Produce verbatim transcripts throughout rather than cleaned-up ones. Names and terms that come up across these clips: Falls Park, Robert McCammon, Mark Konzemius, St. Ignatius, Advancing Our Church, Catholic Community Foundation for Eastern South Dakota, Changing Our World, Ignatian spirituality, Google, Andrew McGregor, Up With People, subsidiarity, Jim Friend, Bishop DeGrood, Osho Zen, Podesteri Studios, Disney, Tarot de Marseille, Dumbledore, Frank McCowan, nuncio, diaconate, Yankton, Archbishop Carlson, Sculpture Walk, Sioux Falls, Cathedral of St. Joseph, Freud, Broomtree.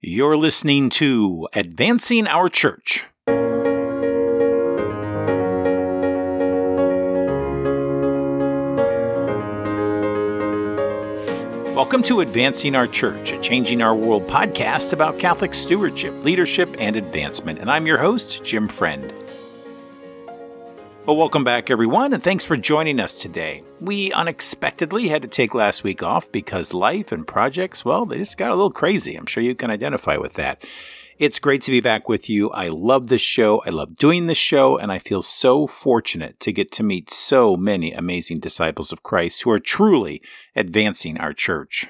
You're listening to Advancing Our Church. Welcome to Advancing Our Church, a Changing Our World podcast about Catholic stewardship, leadership, and advancement. And I'm your host, Jim Friend. Well, welcome back, everyone, and thanks for joining us today. We unexpectedly had to take last week off because life and projects, well, they just got a little crazy. I'm sure you can identify with that. It's great to be back with you. I love this show. I love doing this show, and I feel so fortunate to get to meet so many amazing disciples of Christ who are truly advancing our church.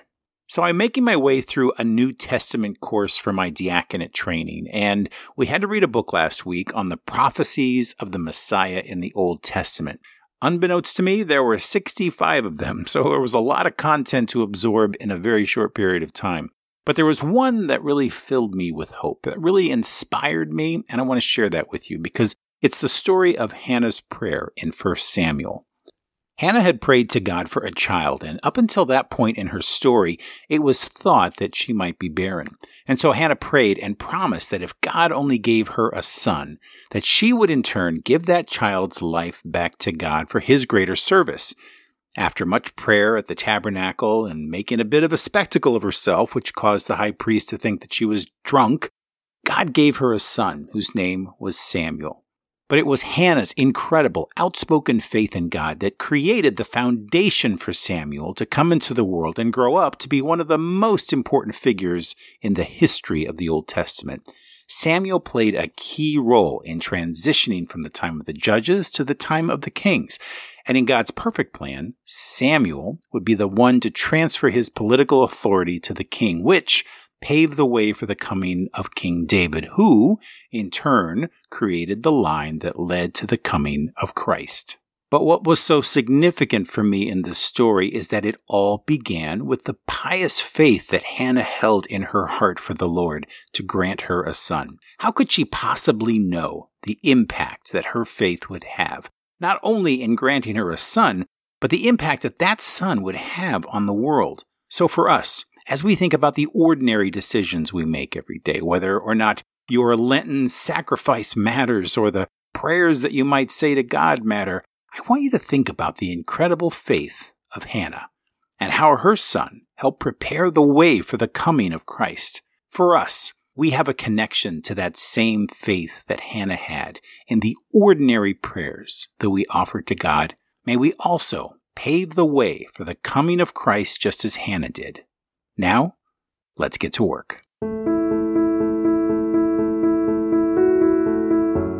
So I'm making my way through a New Testament course for my diaconate training, and we had to read a book last week on the prophecies of the Messiah in the Old Testament. Unbeknownst to me, there were sixty-five of them, so there was a lot of content to absorb in a very short period of time. But there was one that really filled me with hope, that really inspired me, and I want to share that with you because it's the story of Hannah's prayer in First Samuel. Hannah had prayed to God for a child, and up until that point in her story, it was thought that she might be barren. And so Hannah prayed and promised that if God only gave her a son, that she would in turn give that child's life back to God for his greater service. After much prayer at the tabernacle and making a bit of a spectacle of herself, which caused the high priest to think that she was drunk, God gave her a son whose name was Samuel. But it was Hannah's incredible, outspoken faith in God that created the foundation for Samuel to come into the world and grow up to be one of the most important figures in the history of the Old Testament. Samuel played a key role in transitioning from the time of the judges to the time of the kings. And in God's perfect plan, Samuel would be the one to transfer his political authority to the king, which paved the way for the coming of King David, who, in turn, created the line that led to the coming of Christ. But what was so significant for me in this story is that it all began with the pious faith that Hannah held in her heart for the Lord to grant her a son. How could she possibly know the impact that her faith would have, not only in granting her a son, but the impact that that son would have on the world? So for us, as we think about the ordinary decisions we make every day, whether or not your Lenten sacrifice matters or the prayers that you might say to God matter, I want you to think about the incredible faith of Hannah and how her son helped prepare the way for the coming of Christ. For us, we have a connection to that same faith that Hannah had in the ordinary prayers that we offer to God. May we also pave the way for the coming of Christ just as Hannah did. Now, let's get to work.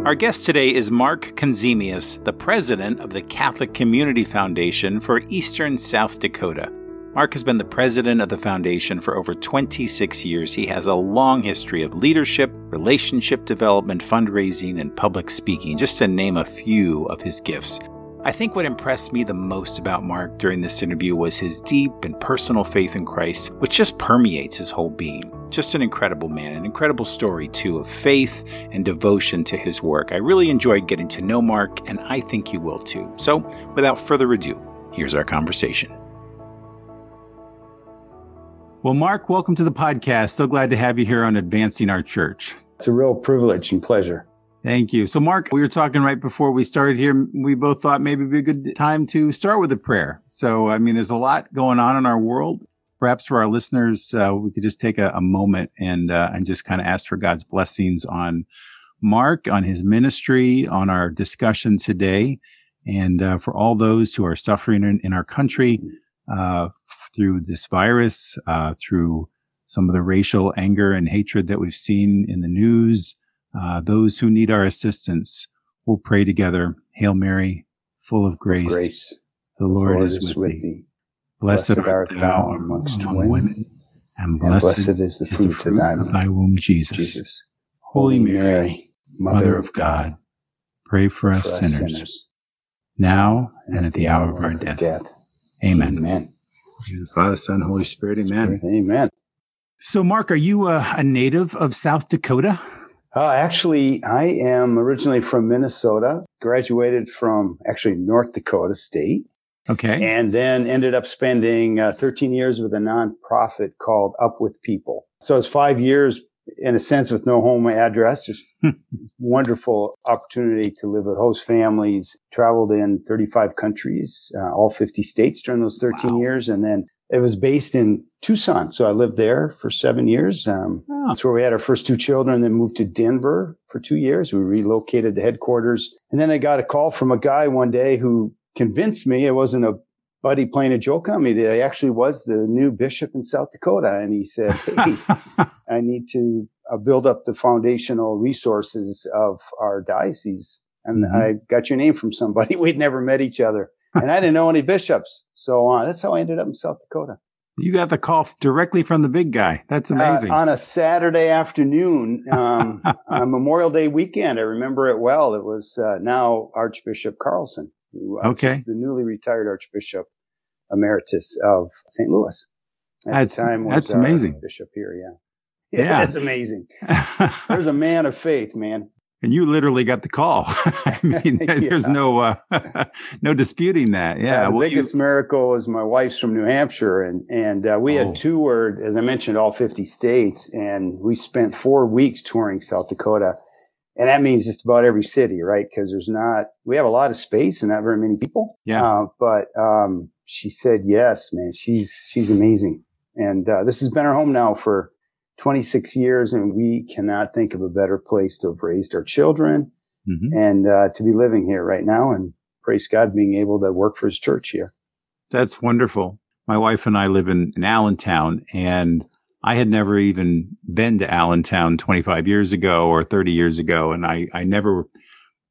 Our guest today is Mark Konzemius, the president of the Catholic Community Foundation for Eastern South Dakota. Mark has been the president of the foundation for over twenty-six years. He has a long history of leadership, relationship development, fundraising, and public speaking, just to name a few of his gifts. I think what impressed me the most about Mark during this interview was his deep and personal faith in Christ, which just permeates his whole being. Just an incredible man, an incredible story, too, of faith and devotion to his work. I really enjoyed getting to know Mark, and I think you will, too. So, without further ado, here's our conversation. Well, Mark, welcome to the podcast. So glad to have you here on Advancing Our Church. It's a real privilege and pleasure. Thank you. So, Mark, we were talking right before we started here. We both thought maybe it would be a good time to start with a prayer. So, I mean, there's a lot going on in our world. Perhaps for our listeners, uh, we could just take a, a moment and uh, and just kind of ask for God's blessings on Mark, on his ministry, on our discussion today, and uh, for all those who are suffering in, in our country uh, through this virus, uh, through some of the racial anger and hatred that we've seen in the news. Uh, those who need our assistance, we'll pray together. Hail Mary, full of grace. grace. The Lord, Lord is, is with thee. thee. Blessed, blessed art thou amongst women, women and, blessed and blessed is the fruit, is the fruit of, thy of thy womb, Jesus. Jesus. Holy Mary, Mary Mother, Mother of God, pray for us, for us sinners, sinners, now and, and at the hour of our death. death. Amen. Amen. In the Father, Son, Holy Spirit, amen. Spirit, amen. So, Mark, are you a, a native of South Dakota? Uh, actually, I am originally from Minnesota, graduated from actually North Dakota State, Okay. And then ended up spending uh, thirteen years with a nonprofit called Up With People. So it's five years, in a sense, with no home address. Just wonderful opportunity to live with host families. Traveled in thirty-five countries, uh, all fifty states during those thirteen wow. years. And then it was based in Tucson. So I lived there for seven years. Um, oh. That's where we had our first two children, then moved to Denver for two years. We relocated the headquarters. And then I got a call from a guy one day who convinced me it wasn't a buddy playing a joke on me, that I actually was the new bishop in South Dakota. And he said, hey, I need to uh, build up the foundational resources of our diocese. And mm-hmm. I got your name from somebody. We'd never met each other. And I didn't know any bishops. So uh, that's how I ended up in South Dakota. You got the call directly from the big guy. That's amazing. Uh, on a Saturday afternoon, um, on Memorial Day weekend. I remember it well. It was uh, now Archbishop Carlson, who uh, okay. was the newly retired Archbishop Emeritus of Saint Louis. At that's, the time was that's amazing. Bishop here, yeah. Yeah, yeah. That's amazing. There's a man of faith, man. And you literally got the call. I mean, yeah. there's no uh, no disputing that. Yeah, yeah the well, biggest you... miracle is my wife's from New Hampshire, and and uh, we oh. had toured, as I mentioned, all fifty states, and we spent four weeks touring South Dakota, and that means just about every city, right? Because there's not we have a lot of space and not very many people. Yeah, uh, but um, she said yes, man. She's she's amazing, and uh, this has been our home now for twenty-six years, and we cannot think of a better place to have raised our children mm-hmm. and uh, to be living here right now, and praise God being able to work for his church here. That's wonderful. My wife and I live in, in Allentown, and I had never even been to Allentown twenty-five years ago or thirty years ago, and I, I never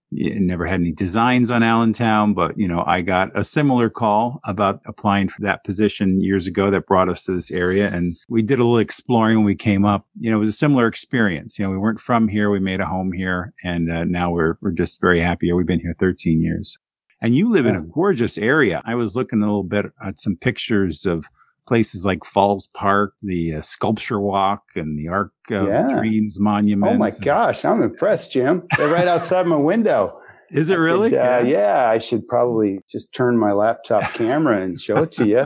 never had any designs on Allentown, but you know, I got a similar call about applying for that position years ago that brought us to this area. And we did a little exploring when we came up. You know, it was a similar experience. You know, we weren't from here. We made a home here, and uh, now we're we're just very happy. We've been here thirteen years. And you live yeah. in a gorgeous area. I was looking a little bit at some pictures of places like Falls Park, the uh, Sculpture Walk, and the Arc of yeah. Dreams Monument. Oh my gosh, I'm impressed, Jim. They're right outside my window. Is it really? Could, uh, yeah. yeah, I should probably just turn my laptop camera and show it to you.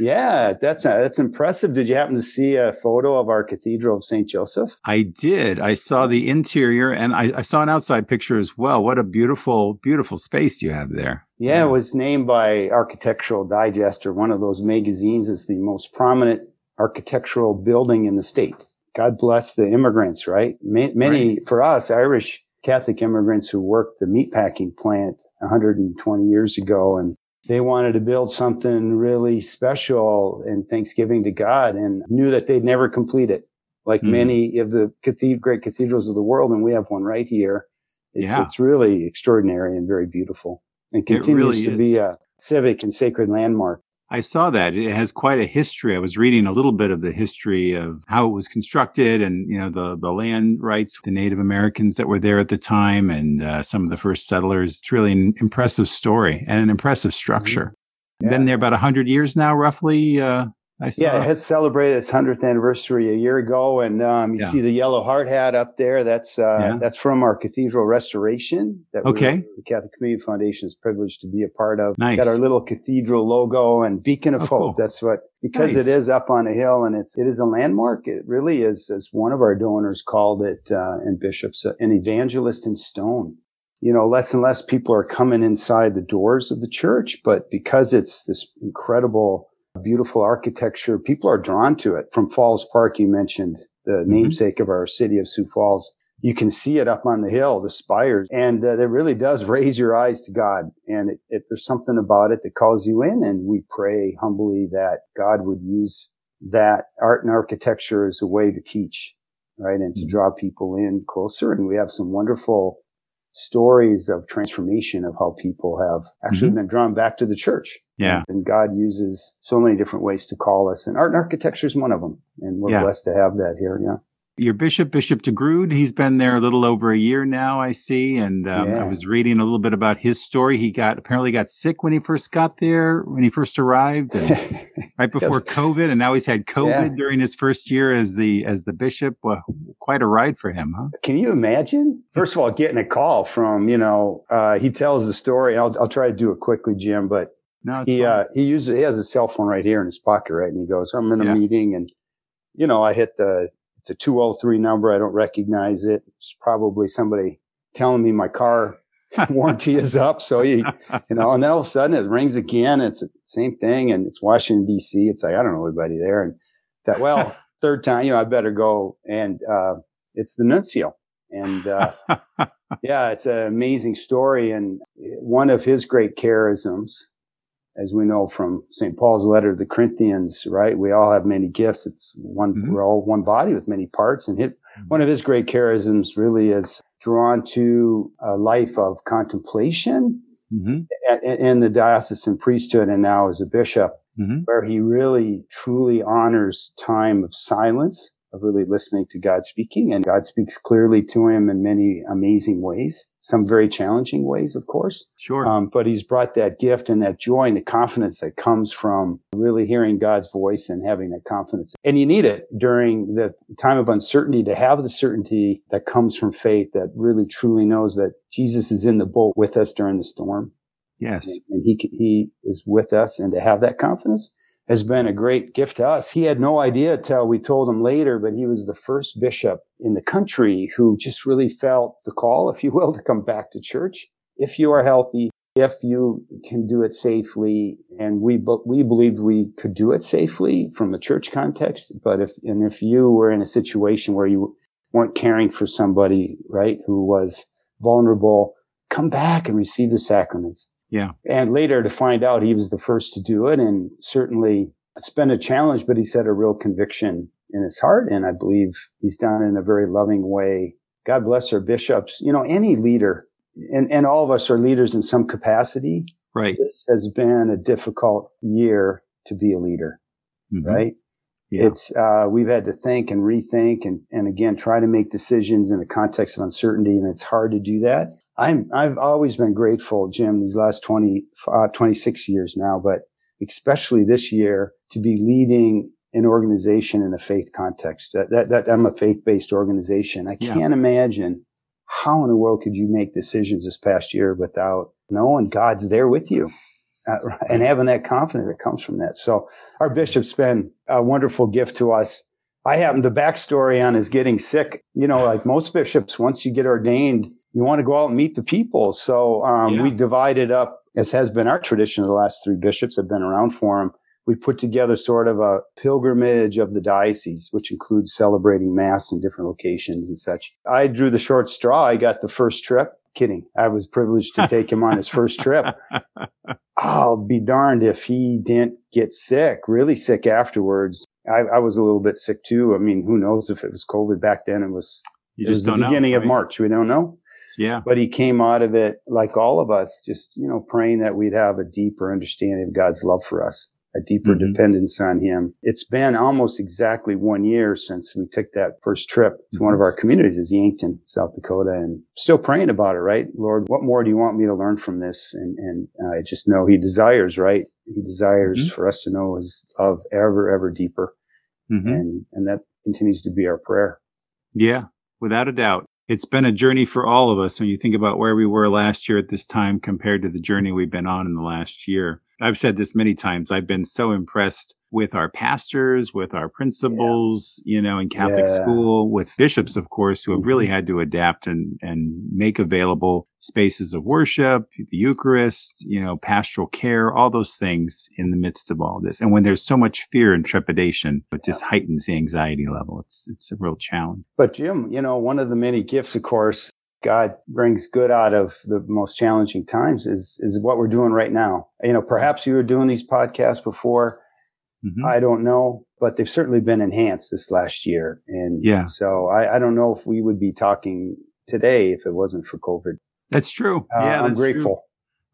Yeah, that's uh, that's impressive. Did you happen to see a photo of our Cathedral of Saint Joseph? I did. I saw the interior, and I, I saw an outside picture as well. What a beautiful, beautiful space you have there. Yeah, it was named by Architectural Digest, or one of those magazines, as the most prominent architectural building in the state. God bless the immigrants, right? Ma- many, right. for us, Irish Catholic immigrants who worked the meatpacking plant one hundred twenty years ago, and they wanted to build something really special in thanksgiving to God, and knew that they'd never complete it, like mm. many of the cathedral, great cathedrals of the world, and we have one right here. It's, yeah. it's really extraordinary and very beautiful. And continues really to be a civic and sacred landmark. I saw that. It has quite a history. I was reading a little bit of the history of how it was constructed, and, you know, the, the land rights, the Native Americans that were there at the time, and uh, some of the first settlers. It's really an impressive story and an impressive structure. Yeah. Been there about one hundred years now, roughly. Uh, I saw. Yeah, it had celebrated its hundredth anniversary a year ago. And um, you yeah. see the yellow hard hat up there. That's uh, yeah. that's from our cathedral restoration that okay. the Catholic Community Foundation is privileged to be a part of. Nice. Got our little cathedral logo and beacon of oh, hope. Cool. That's what, because nice. It is up on a hill, and it's, it is a landmark. It really is, as one of our donors called it, uh, and bishops, uh, an evangelist in stone. You know, less and less people are coming inside the doors of the church, but because it's this incredible, beautiful architecture, people are drawn to it. From Falls Park, you mentioned, the namesake mm-hmm. of our city of Sioux Falls. You can see it up on the hill, the spires, and uh, it really does raise your eyes to God. And it, it, there's something about it that calls you in, and we pray humbly that God would use that art and architecture as a way to teach, right, and mm-hmm. to draw people in closer. And we have some wonderful stories of transformation of how people have actually mm-hmm. been drawn back to the church. Yeah. And God uses so many different ways to call us. And art and architecture is one of them. And we're yeah. blessed to have that here. Yeah. Your bishop, Bishop DeGrood, he's been there a little over a year now, I see. And um, yeah. I was reading a little bit about his story. He got apparently got sick when he first got there, when he first arrived, and right before COVID. And now he's had COVID yeah. during his first year as the as the bishop. Well, quite a ride for him, huh? Can you imagine? First of all, getting a call from, you know, uh, he tells the story. I'll I'll try to do it quickly, Jim, but No, it's he uh, he uses he has his cell phone right here in his pocket, right? And he goes, "I'm in a yeah. meeting, and you know, I hit the it's a two oh three number. I don't recognize it. It's probably somebody telling me my car warranty is up." So he, you know, and then all of a sudden it rings again. It's the same thing, and it's Washington D C. It's like I don't know anybody there, and that well, third time, you know, I better go, and uh, it's the nuncio. And, uh, yeah, it's an amazing story. And one of his great charisms, as we know from Saint Paul's letter to the Corinthians, right? We all have many gifts. It's one, mm-hmm. we're all one body with many parts. And his, mm-hmm. one of his great charisms really is drawn to a life of contemplation mm-hmm. in the diocesan priesthood and now as a bishop, mm-hmm. where he really truly honors time of silence. Of really listening to God speaking, and God speaks clearly to him in many amazing ways, some very challenging ways, of course. Sure. Um, but he's brought that gift and that joy and the confidence that comes from really hearing God's voice and having that confidence. And you need it during the time of uncertainty to have the certainty that comes from faith that really truly knows that Jesus is in the boat with us during the storm. Yes. And, and he, he is with us, and to have that confidence has been a great gift to us. He had no idea till we told him later, but he was the first bishop in the country who just really felt the call, if you will, to come back to church. If you are healthy, if you can do it safely, and we we believed we could do it safely from a church context, but if and if you were in a situation where you weren't caring for somebody, right, who was vulnerable, come back and receive the sacraments. Yeah. And later to find out he was the first to do it. And certainly it's been a challenge, but he's had a real conviction in his heart. And I believe he's done it in a very loving way. God bless our bishops. You know, any leader, and, and all of us are leaders in some capacity. Right. This has been a difficult year to be a leader. Mm-hmm. Right. Yeah. It's, uh, we've had to think and rethink and, and again, try to make decisions in the context of uncertainty. And it's hard to do that. I'm, I've always been grateful, Jim, these last twenty, uh, twenty-six years now, but especially this year to be leading an organization in a faith context. That, that, that I'm a faith-based organization. I can't yeah. imagine how in the world could you make decisions this past year without knowing God's there with you uh, and having that confidence that comes from that. So our bishop's been a wonderful gift to us. I happen the backstory on his getting sick. You know, like most bishops, once you get ordained, you want to go out and meet the people. So um, yeah. we divided up, as has been our tradition of the last three bishops have been around for him. We put together sort of a pilgrimage of the diocese, which includes celebrating Mass in different locations and such. I drew the short straw. I got the first trip. Kidding. I was privileged to take him on his first trip. I'll be darned if he didn't get sick, really sick afterwards. I, I was a little bit sick too. I mean, who knows if it was COVID back then? It was, you it just was don't the beginning know, right? of March. We don't know. Yeah. But he came out of it, like all of us, just, you know, praying that we'd have a deeper understanding of God's love for us, a deeper mm-hmm. dependence on him. It's been almost exactly one year since we took that first trip to mm-hmm. one of our communities, is Yankton, South Dakota, and still praying about it, right? Lord, what more do you want me to learn from this? And, and I just know he desires, right? He desires mm-hmm. for us to know his love ever, ever deeper. Mm-hmm. And, and that continues to be our prayer. Yeah, without a doubt. It's been a journey for all of us when you think about where we were last year at this time compared to the journey we've been on in the last year. I've said this many times. I've been so impressed with our pastors, with our principals, yeah. you know, in Catholic yeah. school, with bishops, of course, who have really had to adapt and, and make available spaces of worship, the Eucharist, you know, pastoral care, all those things in the midst of all this. And when there's so much fear and trepidation, it just yeah. heightens the anxiety level. It's, it's a real challenge. But Jim, you know, one of the many gifts, of course, God brings good out of the most challenging times is, is what we're doing right now. You know, perhaps you were doing these podcasts before. Mm-hmm. I don't know, but they've certainly been enhanced this last year. And yeah. so I, I don't know if we would be talking today if it wasn't for COVID. That's true. Uh, yeah, I'm grateful. True.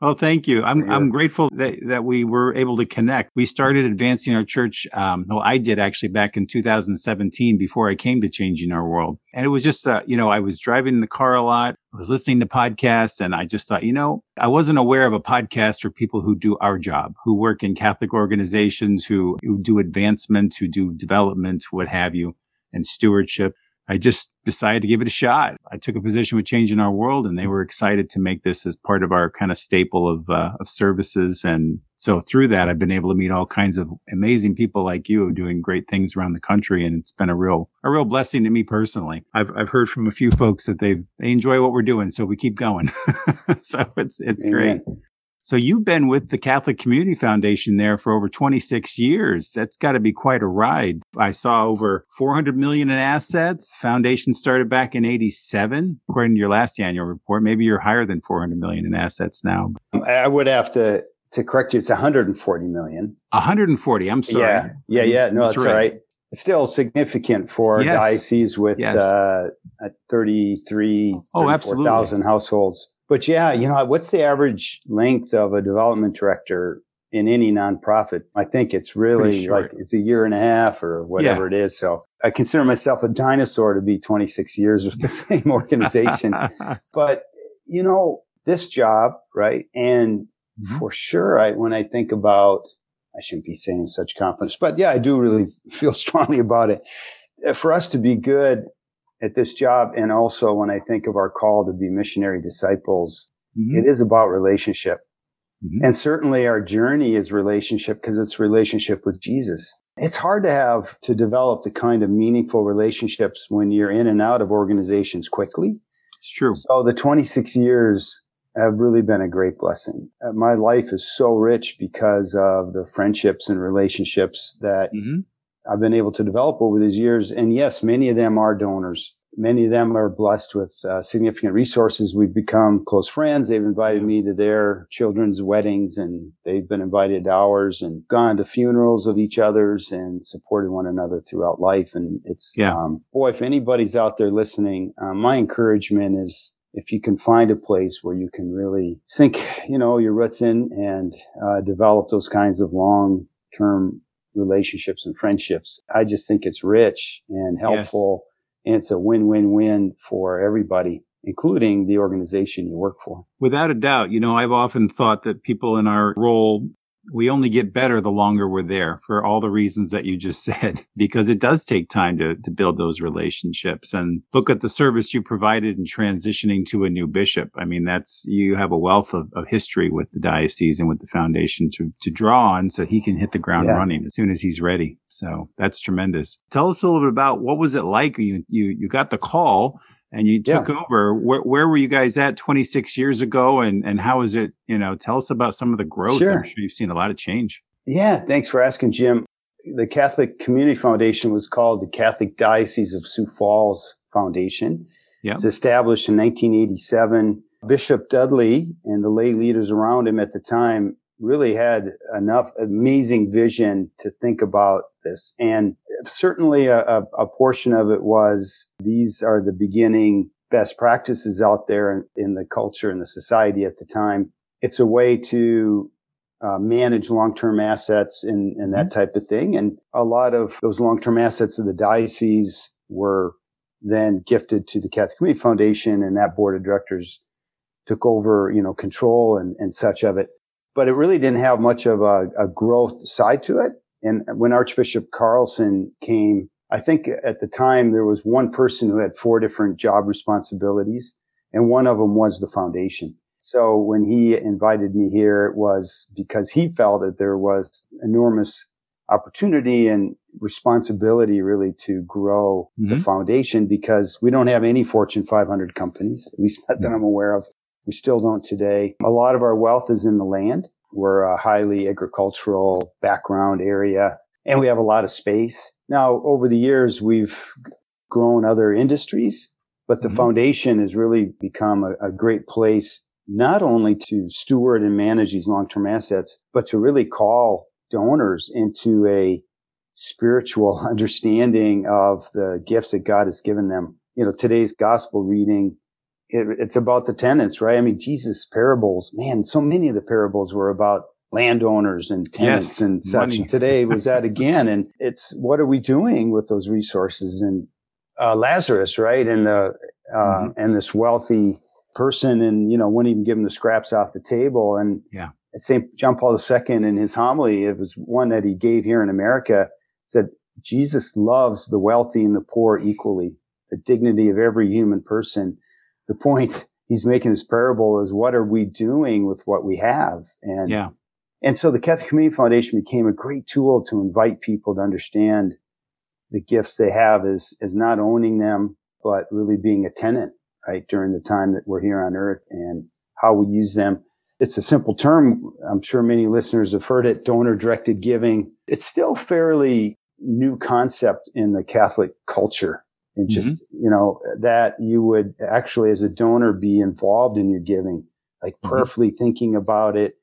Oh, thank you. I'm I'm grateful that, that we were able to connect. We started Advancing Our Church. Um, well, I did actually back in two thousand seventeen before I came to Changing Our World. And it was just, uh, you know, I was driving in the car a lot. I was listening to podcasts, and I just thought, you know, I wasn't aware of a podcast for people who do our job, who work in Catholic organizations, who, who do advancement, who do development, what have you, and stewardship. I just decided to give it a shot. I took a position with Changing Our World, and they were excited to make this as part of our kind of staple of uh, of services. And so through that, I've been able to meet all kinds of amazing people like you doing great things around the country. And it's been a real, a real blessing to me personally. I've, I've heard from a few folks that they've, they enjoy what we're doing. So we keep going. So it's, it's Amen. Great. So you've been with the Catholic Community Foundation there for over twenty-six years. That's got to be quite a ride. I saw over four hundred million in assets. Foundation started back in eighty-seven, according to your last annual report. Maybe you're higher than four hundred million in assets now. I would have to, to correct you. It's one hundred forty million. one hundred forty. I'm sorry. Yeah. Yeah. Yeah. No, that's, that's right. right. It's still significant for yes. diocese with yes. uh, thirty-three, oh, thirty-four thousand households. But yeah, you know, what's the average length of a development director in any nonprofit? I think it's really like it's a year and a half or whatever yeah. it is. So I consider myself a dinosaur to be twenty-six years with the same organization. But, you know, this job, right? And mm-hmm. for sure, I when I think about, I shouldn't be saying such confidence, but yeah, I do really feel strongly about it. For us to be good at this job, and also when I think of our call to be missionary disciples, mm-hmm. it is about relationship. Mm-hmm. And certainly our journey is relationship because it's relationship with Jesus. It's hard to have to develop the kind of meaningful relationships when you're in and out of organizations quickly. It's true. So the twenty-six years have really been a great blessing. My life is so rich because of the friendships and relationships that mm-hmm. I've been able to develop over these years. And yes, many of them are donors. Many of them are blessed with uh, significant resources. We've become close friends. They've invited me to their children's weddings, and they've been invited to ours, and gone to funerals of each other's and supported one another throughout life. And it's, yeah. um, boy, if anybody's out there listening, uh, my encouragement is if you can find a place where you can really sink, you know, your roots in and uh, develop those kinds of long-term relationships and friendships. I just think it's rich and helpful. Yes. And it's a win-win-win for everybody, including the organization you work for. Without a doubt. You know, I've often thought that people in our role, we only get better the longer we're there for all the reasons that you just said, because it does take time to, to build those relationships. And look at the service you provided in transitioning to a new bishop. I mean, that's, you have a wealth of, of history with the diocese and with the foundation to, to draw on so he can hit the ground yeah. running as soon as he's ready. So that's tremendous. Tell us a little bit about what was it like? You, you, you got the call. And you took yeah. over. Where, where were you guys at twenty-six years ago? And, and how is it, you know, tell us about some of the growth. Sure. I'm sure you've seen a lot of change. Yeah. Thanks for asking, Jim. The Catholic Community Foundation was called the Catholic Diocese of Sioux Falls Foundation. Yeah. It was established in nineteen eighty-seven. Bishop Dudley and the lay leaders around him at the time really had enough amazing vision to think about this. And certainly a, a, a portion of it was these are the beginning best practices out there in, in the culture and the society at the time. It's a way to uh, manage long-term assets and, and that mm-hmm. type of thing. And a lot of those long-term assets of the diocese were then gifted to the Catholic Community Foundation, and that board of directors took over, you know, control and, and such of it. But it really didn't have much of a, a growth side to it. And when Archbishop Carlson came, I think at the time there was one person who had four different job responsibilities, and one of them was the foundation. So when he invited me here, it was because he felt that there was enormous opportunity and responsibility really to grow mm-hmm. the foundation, because we don't have any Fortune five hundred companies, at least not that I'm aware of. We still don't today. A lot of our wealth is in the land. We're a highly agricultural background area, and we have a lot of space. Now, over the years, we've grown other industries, but the mm-hmm. foundation has really become a, a great place, not only to steward and manage these long-term assets, but to really call donors into a spiritual understanding of the gifts that God has given them. You know, today's gospel reading, It, it's about the tenants, right? I mean, Jesus' parables, man, so many of the parables were about landowners and tenants yes, and such. Money. And today was that again. And it's, what are we doing with those resources? And uh, Lazarus, right? And the uh, mm-hmm. and this wealthy person, and, you know, wouldn't even give him the scraps off the table. And yeah. Saint John Paul the Second, in his homily, it was one that he gave here in America, said, Jesus loves the wealthy and the poor equally. the dignity of every human person. The point he's making this parable is, what are we doing with what we have? And yeah. And so the Catholic Community Foundation became a great tool to invite people to understand the gifts they have is, is not owning them, but really being a tenant, right, during the time that we're here on earth and how we use them. It's a simple term. I'm sure many listeners have heard it, donor-directed giving. It's still fairly new concept in the Catholic culture. And just, mm-hmm. you know, that you would actually, as a donor, be involved in your giving, like mm-hmm. prayerfully thinking about it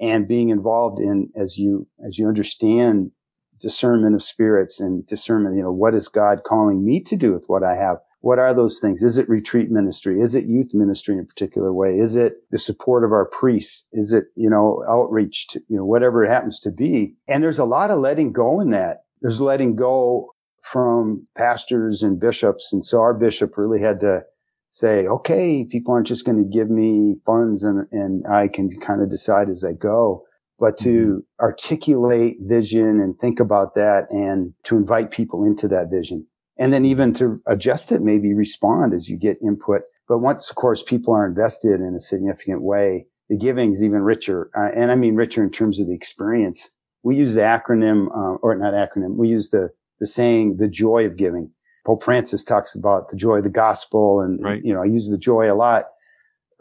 and being involved in, as you, as you understand discernment of spirits and discernment, you know, what is God calling me to do with what I have? What are those things? Is it retreat ministry? Is it youth ministry in a particular way? Is it the support of our priests? Is it, you know, outreach to, you know, whatever it happens to be? And there's a lot of letting go in that. There's letting go from pastors and bishops. And so our bishop really had to say, okay, people aren't just going to give me funds and, and I can kind of decide as I go, but to mm-hmm. articulate vision and think about that and to invite people into that vision. And then even to adjust it, maybe respond as you get input. But once, of course, people are invested in a significant way, the giving is even richer. Uh, and I mean richer in terms of the experience. We use the acronym, uh, or not acronym, we use the, the saying, the joy of giving. Pope Francis talks about the joy of the gospel. And, right. you know, I use the joy a lot.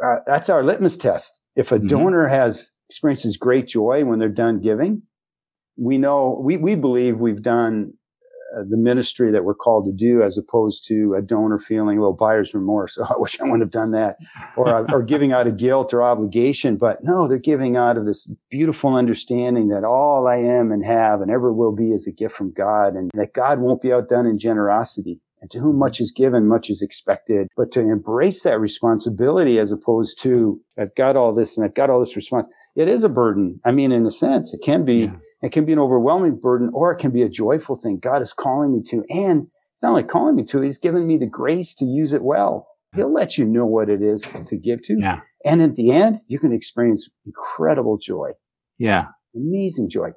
Uh, that's our litmus test. If a mm-hmm. donor has experiences great joy when they're done giving, we know, we, we believe we've done the ministry that we're called to do, as opposed to a donor feeling a little buyer's remorse. Oh, I wish I wouldn't have done that, or, or giving out of guilt or obligation. But no, they're giving out of this beautiful understanding that all I am and have and ever will be is a gift from God, and that God won't be outdone in generosity. And to whom much is given, much is expected. But to embrace that responsibility, as opposed to, I've got all this and I've got all this response. It is a burden. I mean, in a sense, it can be. Yeah. It can be an overwhelming burden, or it can be a joyful thing. God is calling me to, and it's not only calling me to, he's given me the grace to use it well. He'll let you know what it is to give to. Yeah. And at the end, you can experience incredible joy. Yeah. Amazing joy.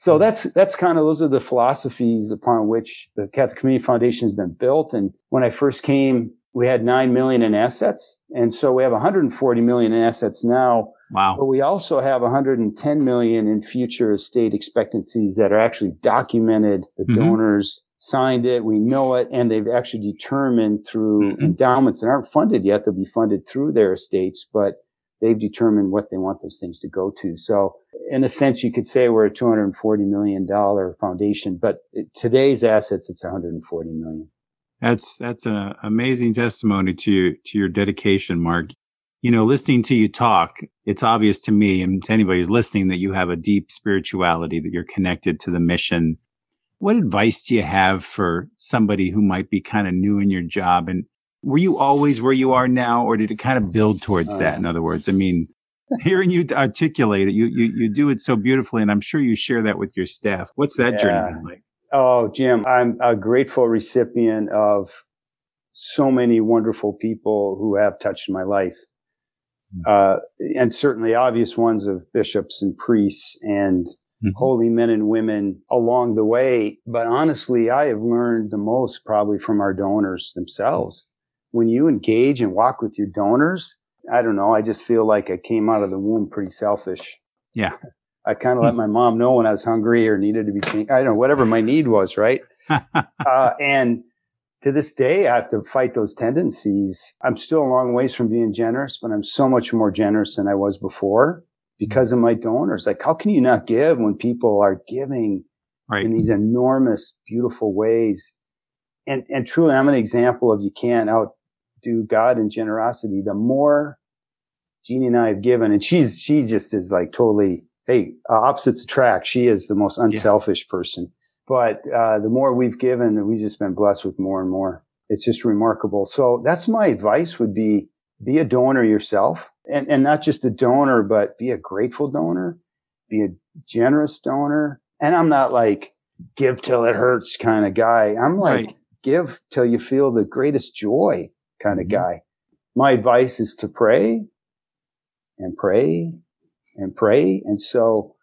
So that's, that's kind of, those are the philosophies upon which the Catholic Community Foundation has been built. And when I first came, we had nine million in assets. And so we have one hundred forty million in assets now. Wow. But we also have one hundred ten million in future estate expectancies that are actually documented. The mm-hmm. donors signed it. We know it. And they've actually determined through mm-hmm. endowments that aren't funded yet. They'll be funded through their estates, but they've determined what they want those things to go to. So in a sense, you could say we're a two hundred forty million dollars foundation, but today's assets, it's one hundred forty million dollars. That's, that's an amazing testimony to, to your dedication, Mark. You know, listening to you talk, it's obvious to me and to anybody who's listening that you have a deep spirituality, that you're connected to the mission. What advice do you have for somebody who might be kind of new in your job? And were you always where you are now, or did it kind of build towards uh, that? In other words, I mean, hearing you articulate it, you, you, you do it so beautifully, and I'm sure you share that with your staff. What's that yeah. journey been like? Oh, Jim, I'm a grateful recipient of so many wonderful people who have touched my life. Uh, and certainly obvious ones of bishops and priests and mm-hmm. holy men and women along the way. But honestly, I have learned the most probably from our donors themselves. When you engage and walk with your donors, I don't know, I just feel like I came out of the womb pretty selfish. Yeah. I kind of let my mom know when I was hungry or needed to be, changed. I don't know, whatever my need was, right? uh, and to this day, I have to fight those tendencies. I'm still a long ways from being generous, but I'm so much more generous than I was before because of my donors. Like, how can you not give when people are giving right. in these enormous, beautiful ways? And, and truly, I'm an example of you can't outdo God in generosity. The more Jeannie and I have given, and she's, she just is like totally, hey, uh, opposites attract. She is the most unselfish yeah. person. But uh, the more we've given, we've just been blessed with more and more. It's just remarkable. So that's my advice would be, be a donor yourself. And, and not just a donor, but be a grateful donor. Be a generous donor. And I'm not like, give till it hurts kind of guy. I'm like, right. give till you feel the greatest joy kind of mm-hmm. guy. My advice is to pray and pray and pray. And so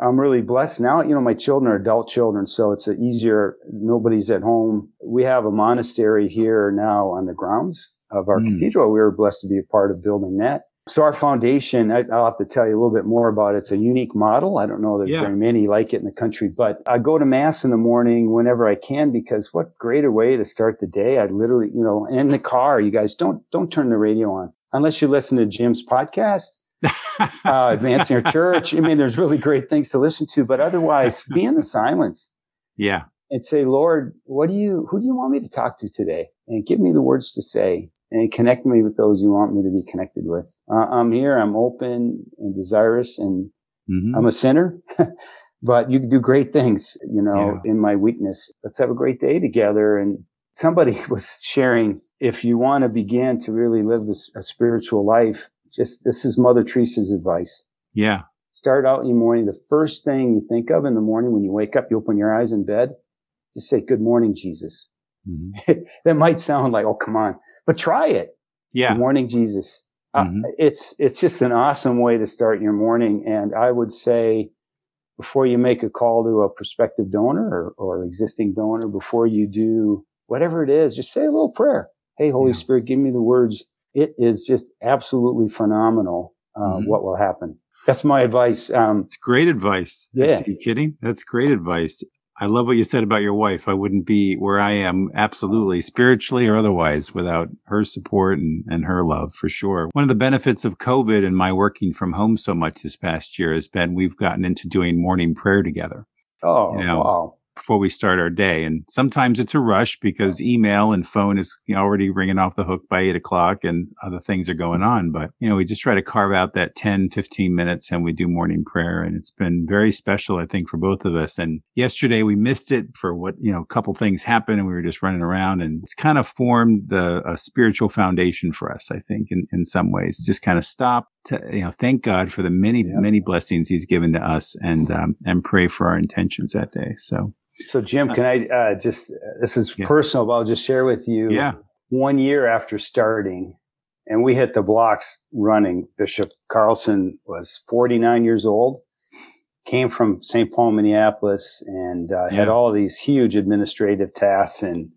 I'm really blessed now. You know, my children are adult children, so it's easier. Nobody's at home. We have a monastery here now on the grounds of our mm. cathedral. We were blessed to be a part of building that. So our foundation, I, I'll have to tell you a little bit more about it. It's a unique model. I don't know there's yeah. very many like it in the country, but I go to mass in the morning whenever I can, because what greater way to start the day? I literally, you know, in the car, you guys don't, don't turn the radio on unless you listen to Jim's podcast, uh, Advancing Our Church. I mean, there's really great things to listen to, but otherwise be in the silence. Yeah. And say, Lord, what do you, who do you want me to talk to today? And give me the words to say. And connect me with those you want me to be connected with. Uh, I'm here. I'm open and desirous, and mm-hmm. I'm a sinner. But you can do great things, you know, yeah. in my weakness. Let's have a great day together. And somebody was sharing, if you want to begin to really live this a spiritual life, just this is Mother Teresa's advice. Yeah. Start out in the morning. The first thing you think of in the morning when you wake up, you open your eyes in bed, just say, "Good morning, Jesus." Mm-hmm. That might sound like, oh, come on. But try it. Yeah. Good morning, Jesus. Mm-hmm. Uh, it's it's just an awesome way to start your morning. And I would say, before you make a call to a prospective donor or, or existing donor, before you do whatever it is, just say a little prayer. Hey, Holy yeah. Spirit, give me the words. It is just absolutely phenomenal uh, mm-hmm. what will happen. That's my advice. Um, it's great advice. Yeah. That's, are you kidding? That's great advice. I love what you said about your wife. I wouldn't be where I am, absolutely, spiritually or otherwise, without her support and, and her love, for sure. One of the benefits of COVID and my working from home so much this past year has been we've gotten into doing morning prayer together. Oh, you know, wow. Before we start our day. And sometimes it's a rush because email and phone is already ringing off the hook by eight o'clock and other things are going on. But, you know, we just try to carve out that ten, fifteen minutes and we do morning prayer. And it's been very special, I think, for both of us. And yesterday we missed it for what, you know, a couple things happened and we were just running around, and it's kind of formed the a spiritual foundation for us, I think, in, in some ways, just kind of stop. To, you know, thank God for the many, yeah. many blessings he's given to us, and um, and pray for our intentions that day. So, so Jim, can I uh, just, this is yeah. personal, but I'll just share with you. Yeah. One year after starting, and we hit the blocks running, Bishop Carlson was forty-nine years old, came from Saint Paul, Minneapolis, and uh, yeah. had all these huge administrative tasks and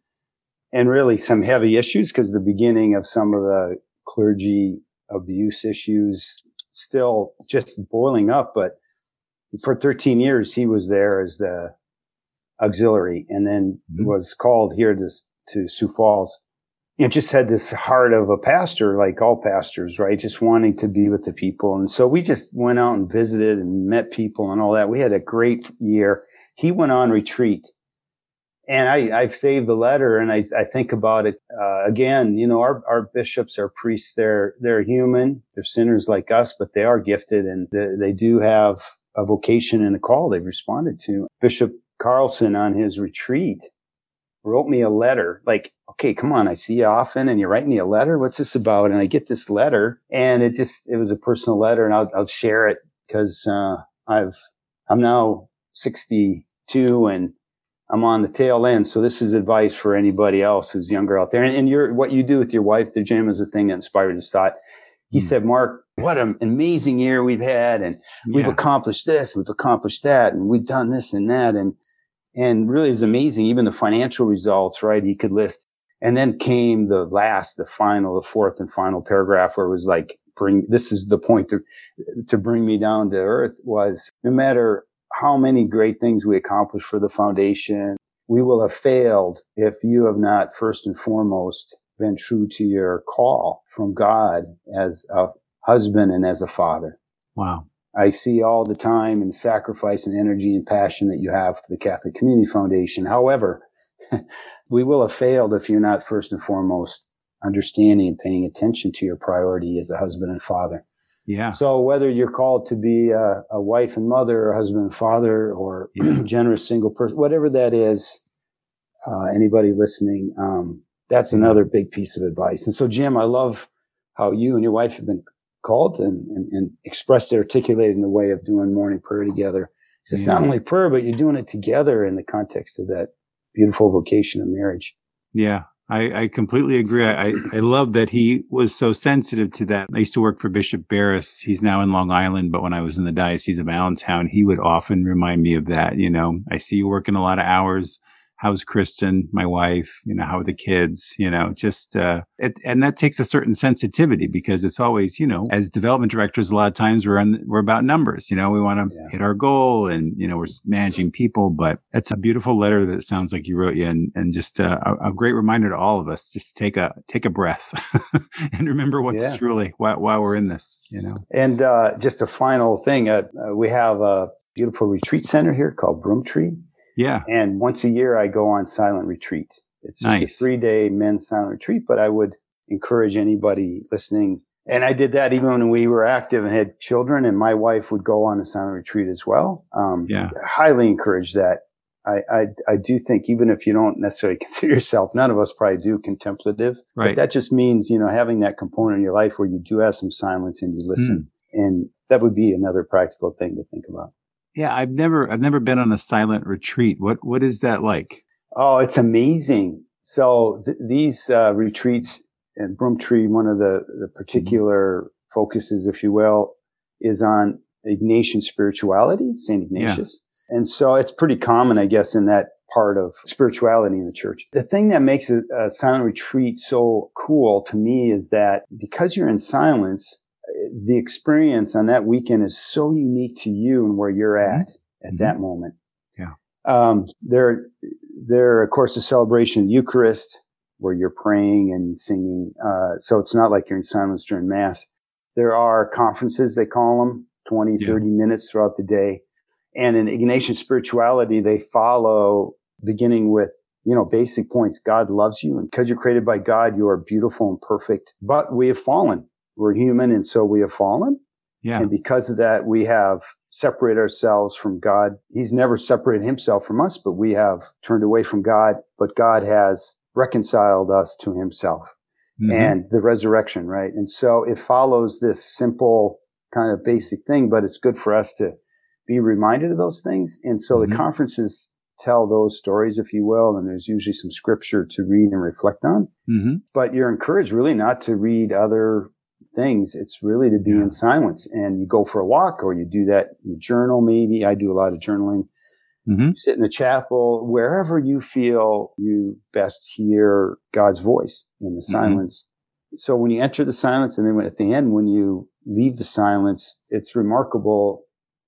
and really some heavy issues, because the beginning of some of the clergy abuse issues still just boiling up. But for thirteen years, he was there as the auxiliary, and then mm-hmm. was called here to, to Sioux Falls. It just had this heart of a pastor, like all pastors, right? Just wanting to be with the people. And so we just went out and visited and met people and all that. We had a great year. He went on retreat. And I, I've saved the letter, and I, I think about it uh, again. You know, our, our bishops, our priests, they're they're human, they're sinners like us, but they are gifted, and they, they do have a vocation and a call they've responded to. Bishop Carlson on his retreat wrote me a letter, like, okay, come on, I see you often, and you write me a letter. What's this about? And I get this letter, and it just it was a personal letter, and I'll I'll share it because uh, I've I'm now sixty-two and I'm on the tail end. So this is advice for anybody else who's younger out there. And, and your, what you do with your wife, the Jim, is the thing that inspired this thought. He mm. said, Mark, what an amazing year we've had. And yeah. we've accomplished this, we've accomplished that, and we've done this and that. And, and really it was amazing. Even the financial results, right? He could list. And then came the last, the final, the fourth and final paragraph, where it was like, bring, this is the point to, to bring me down to earth, was no matter how many great things we accomplish for the foundation, we will have failed if you have not first and foremost been true to your call from God as a husband and as a father. Wow. I see all the time and sacrifice and energy and passion that you have for the Catholic Community Foundation. However, we will have failed if you're not first and foremost understanding and paying attention to your priority as a husband and father. Yeah. So whether you're called to be a, a wife and mother, or husband and father, or yeah. generous single person, whatever that is, uh, anybody listening, um, that's another big piece of advice. And so, Jim, I love how you and your wife have been called and, and, and expressed, articulated in the way of doing morning prayer together. So it's yeah. not only prayer, but you're doing it together in the context of that beautiful vocation of marriage. Yeah. I, I completely agree. I, I love that he was so sensitive to that. I used to work for Bishop Barris. He's now in Long Island, but when I was in the Diocese of Allentown, he would often remind me of that. You know, I see you working a lot of hours. How's Kristen, my wife? You know, how are the kids? You know, just, uh, it, and that takes a certain sensitivity because it's always, you know, as development directors, a lot of times we're on, we're about numbers. You know, we want to yeah. hit our goal and, you know, we're managing people, but that's a beautiful letter that sounds like you wrote you and, and just uh, a, a great reminder to all of us, just take a, take a breath and remember what's yeah. truly while, while we're in this, you know. And, uh, just a final thing, uh, we have a beautiful retreat center here called Broomtree. Yeah. And once a year I go on silent retreat. It's just nice. A three-day men's silent retreat, but I would encourage anybody listening. And I did that even when we were active and had children, and my wife would go on a silent retreat as well. Um, yeah. I highly encourage that. I, I, I do think even if you don't necessarily consider yourself, none of us probably do contemplative, right. But that just means, you know, having that component in your life where you do have some silence and you listen. Mm. And that would be another practical thing to think about. Yeah, I've never I've never been on a silent retreat. What what is that like? Oh, it's amazing. So th- these uh, retreats at Broomtree, one of the, the particular mm-hmm. focuses, if you will, is on Ignatian spirituality, Saint Ignatius. Yeah. And so it's pretty common, I guess, in that part of spirituality in the church. The thing that makes a, a silent retreat so cool to me is that because you're in silence, the experience on that weekend is so unique to you and where you're at mm-hmm. at that moment. Yeah. Um, there, there, of course, the celebration of the Eucharist where you're praying and singing. Uh, so it's not like you're in silence during Mass. There are conferences, they call them, twenty, yeah. thirty minutes throughout the day. And in Ignatian spirituality, they follow beginning with, you know, basic points. God loves you. And because you're created by God, you are beautiful and perfect, but we have fallen. We're human, and so we have fallen. Yeah. And because of that, we have separated ourselves from God. He's never separated himself from us, but we have turned away from God. But God has reconciled us to himself mm-hmm. and the resurrection, right? And so it follows this simple kind of basic thing, but it's good for us to be reminded of those things. And so mm-hmm. the conferences tell those stories, if you will, and there's usually some scripture to read and reflect on. Mm-hmm. But you're encouraged really not to read other things. It's really to be yeah. in silence, and you go for a walk, or you do that, you journal. Maybe I do a lot of journaling. Mm-hmm. You sit in the chapel, wherever you feel you best hear God's voice in the mm-hmm. silence. So when you enter the silence, and then at the end, when you leave the silence, it's remarkable.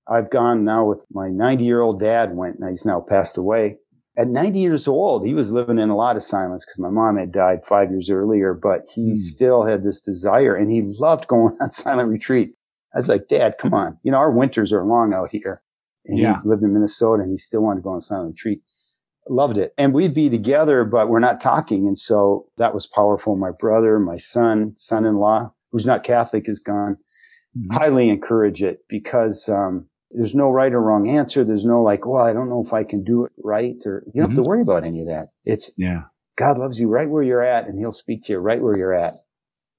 I've gone now with my ninety year old dad went, and he's now passed away. At ninety years old, he was living in a lot of silence because my mom had died five years earlier, but he mm. still had this desire, and he loved going on silent retreat. I was like, Dad, come on. You know, our winters are long out here. And yeah. he lived in Minnesota, and he still wanted to go on silent retreat. Loved it. And we'd be together, but we're not talking. And so that was powerful. My brother, my son, son-in-law, who's not Catholic, is gone. Mm. Highly encourage it because um there's no right or wrong answer. There's no like, well, I don't know if I can do it right, or you don't mm-hmm. have to worry about any of that. It's yeah. God loves you right where you're at, and he'll speak to you right where you're at.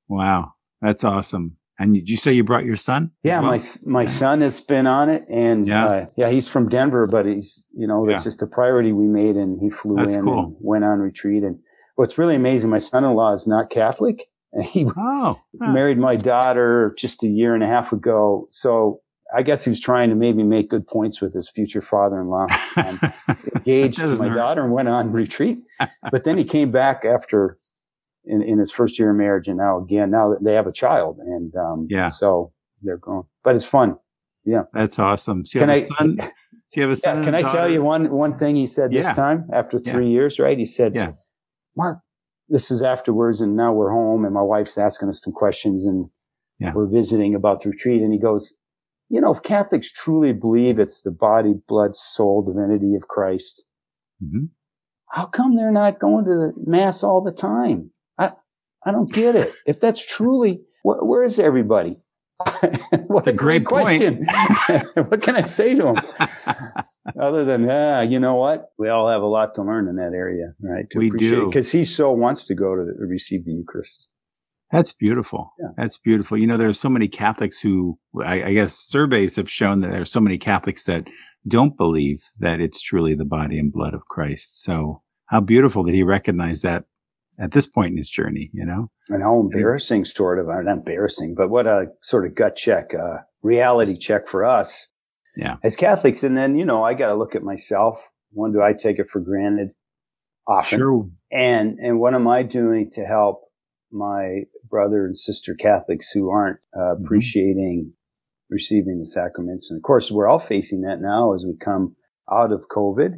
Wow. That's awesome. And did you say you brought your son? Yeah. Well? My, my son has been on it, and yeah. Uh, yeah, he's from Denver, but he's, you know, that's yeah. just a priority we made, and he flew that's in cool. and went on retreat. And what's really amazing, my son-in-law is not Catholic. He oh, huh. married my daughter just a year and a half ago. So I guess he was trying to maybe make good points with his future father-in-law. Um, engaged to my hurt. daughter and went on retreat. But then he came back after in, in his first year of marriage. And now again, now they have a child. And um, yeah. so they're going. But it's fun. Yeah. That's awesome. So you can have I, a son? Do you have a son? Yeah, can I daughter? tell you one, one thing he said yeah. this time after three yeah. years, right? He said, yeah. Mark, this is afterwards. And now we're home. And my wife's asking us some questions. And yeah. we're visiting about the retreat. And he goes, you know, if Catholics truly believe it's the body, blood, soul, divinity of Christ, mm-hmm. how come they're not going to the Mass all the time? I I don't get it. If that's truly, wh- where is everybody? What a great, great question. What can I say to them? Other than, ah, you know what? We all have a lot to learn in that area, right? To we do. Because he so wants to go to the, receive the Eucharist. That's beautiful. Yeah. That's beautiful. You know, there are so many Catholics who, I, I guess surveys have shown that there are so many Catholics that don't believe that it's truly the body and blood of Christ. So how beautiful that he recognized that at this point in his journey, you know? And how embarrassing and, sort of, not embarrassing, but what a sort of gut check, uh, reality check for us yeah. as Catholics. And then, you know, I got to look at myself. When do I take it for granted? Often. Sure. And, and what am I doing to help my brother and sister Catholics who aren't uh, appreciating mm-hmm. receiving the sacraments? And of course, we're all facing that now as we come out of COVID,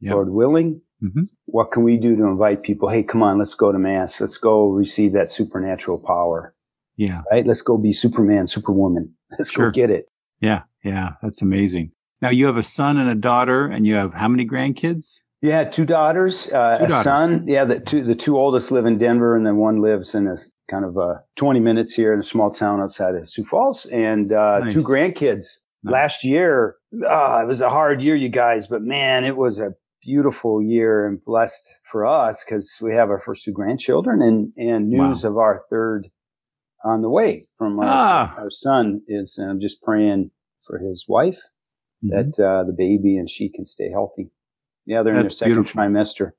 yep. Lord willing. Mm-hmm. What can we do to invite people? Hey, come on, let's go to Mass. Let's go receive that supernatural power. Yeah. Right? Let's go be Superman, Superwoman. Let's sure. go get it. Yeah. Yeah. That's amazing. Now, you have a son and a daughter, and you have how many grandkids? Yeah, two daughters, uh, two daughters. a son. Yeah, the two the two oldest live in Denver, and then one lives in a kind of uh, twenty minutes here in a small town outside of Sioux Falls, and uh, nice. two grandkids. Nice. Last year, uh, it was a hard year, you guys, but man, it was a beautiful year and blessed for us because we have our first two grandchildren, and, and news wow. of our third on the way from our, ah. our son is, and I'm just praying for his wife mm-hmm. that uh, the baby and she can stay healthy. Yeah, they're that's in their second beautiful. trimester.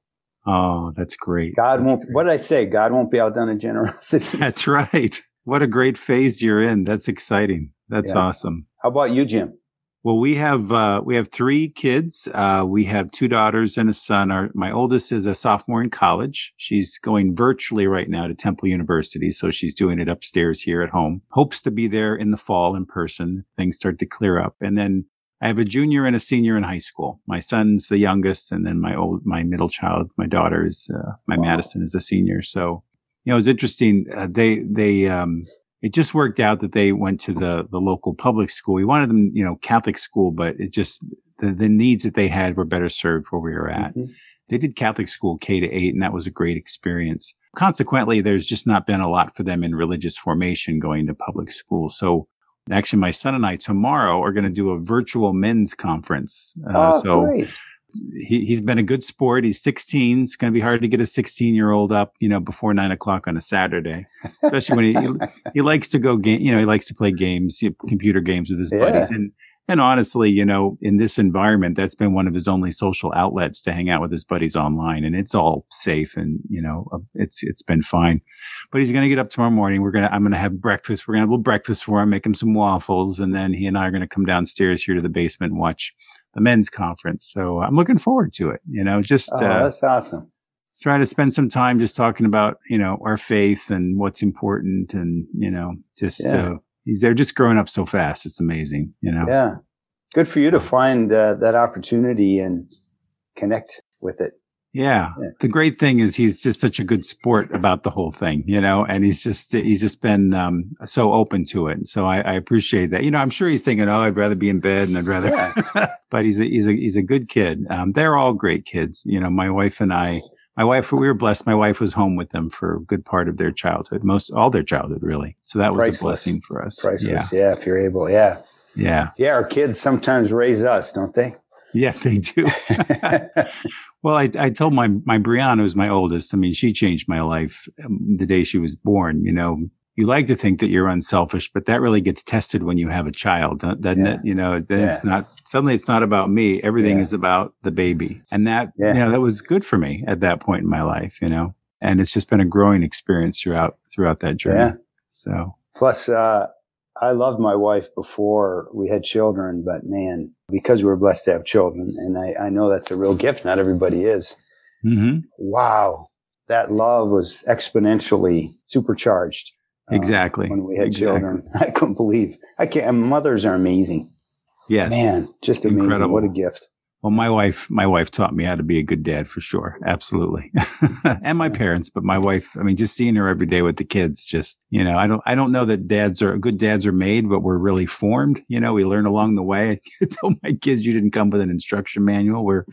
Oh, that's great. God that's won't, great. What did I say? God won't be outdone in generosity. That's right. What a great phase you're in. That's exciting. That's yeah. awesome. How about you, Jim? Well, we have uh, we have three kids. Uh, we have two daughters and a son. Our, my oldest is a sophomore in college. She's going virtually right now to Temple University, so she's doing it upstairs here at home. Hopes to be there in the fall in person. Things start to clear up. And then I have a junior and a senior in high school. My son's the youngest, and then my old, my middle child, my daughter is uh, my wow. Madison is a senior. So, you know, it was interesting. Uh, they they. Um, It just worked out that they went to the, the local public school. We wanted them, you know, Catholic school, but it just, the, the needs that they had were better served where we were at. Mm-hmm. They did Catholic school K to eight, and that was a great experience. Consequently, there's just not been a lot for them in religious formation going to public school. So actually, my son and I tomorrow are going to do a virtual men's conference. Uh, oh, so great. He, he's been a good sport. He's sixteen. It's going to be hard to get a sixteen-year-old up, you know, before nine o'clock on a Saturday, especially when he he, he likes to go game. You know, he likes to play games, you know, computer games with his yeah. buddies. And and honestly, you know, in this environment, that's been one of his only social outlets to hang out with his buddies online. And it's all safe, and you know, it's it's been fine. But he's going to get up tomorrow morning. We're gonna I'm going to have breakfast. We're going to have a little breakfast for him, make him some waffles, and then he and I are going to come downstairs here to the basement and watch the men's conference. So I'm looking forward to it, you know, just, oh, uh, that's awesome. Try to spend some time just talking about, you know, our faith and what's important and, you know, just, yeah. uh, they're just growing up so fast. It's amazing, you know? Yeah. Good for you to find uh, that opportunity and connect with it. Yeah. yeah. The great thing is he's just such a good sport about the whole thing, you know, and he's just, he's just been um, so open to it. And so I, I appreciate that. You know, I'm sure he's thinking, oh, I'd rather be in bed and I'd rather, yeah. but he's a, he's a, he's a good kid. Um, they're all great kids. You know, my wife and I, my wife, we were blessed. My wife was home with them for a good part of their childhood, most all their childhood, really. So that was Priceless. a blessing for us. Priceless. Yeah. yeah. If you're able. Yeah. Yeah. Yeah. Our kids sometimes raise us, don't they? Yeah, they do. Well, I, I told my, my Brianna was my oldest. I mean, she changed my life the day she was born. You know, you like to think that you're unselfish, but that really gets tested when you have a child, doesn't yeah. it? You know, then yeah. it's not, suddenly it's not about me. Everything yeah. is about the baby. And that, yeah. you know, that was good for me at that point in my life, you know, and it's just been a growing experience throughout, throughout that journey. Yeah. So plus, uh, I loved my wife before we had children, but man, because we were blessed to have children, and I, I know that's a real gift. Not everybody is. Mm-hmm. Wow. That love was exponentially supercharged. Uh, exactly. When we had exactly. children. I couldn't believe. I can't. And mothers are amazing. Yes. Man, just amazing. Incredible. What a gift. Well, my wife, my wife taught me how to be a good dad for sure. Absolutely. And my parents, but my wife, I mean, just seeing her every day with the kids, just, you know, I don't, I don't know that dads are good dads are made, but we're really formed. You know, we learn along the way. I told my kids, you didn't come with an instruction manual. We're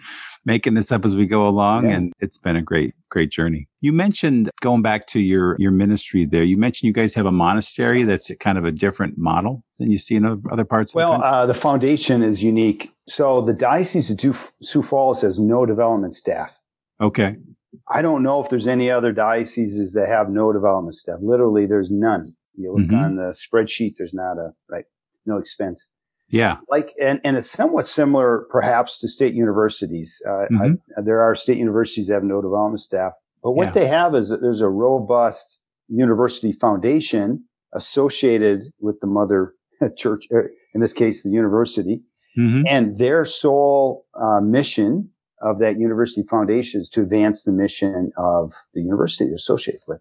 making this up as we go along. Yeah. And it's been a great, great journey. You mentioned going back to your, your ministry there. You mentioned you guys have a monastery. That's a kind of a different model than you see in other parts. Well, of the country. Uh, the foundation is unique. So the Diocese of Sioux Falls has no development staff. Okay. I don't know if there's any other dioceses that have no development staff. Literally, there's none. You look mm-hmm. on the spreadsheet, there's not a, right, no expense. Yeah. Like, and, and it's somewhat similar, perhaps, to state universities. Uh, mm-hmm. I, there are state universities that have no development staff. But what yeah. they have is that there's a robust university foundation associated with the mother church, in this case, the university. Mm-hmm. And their sole uh, mission of that university foundation is to advance the mission of the university they're associated with.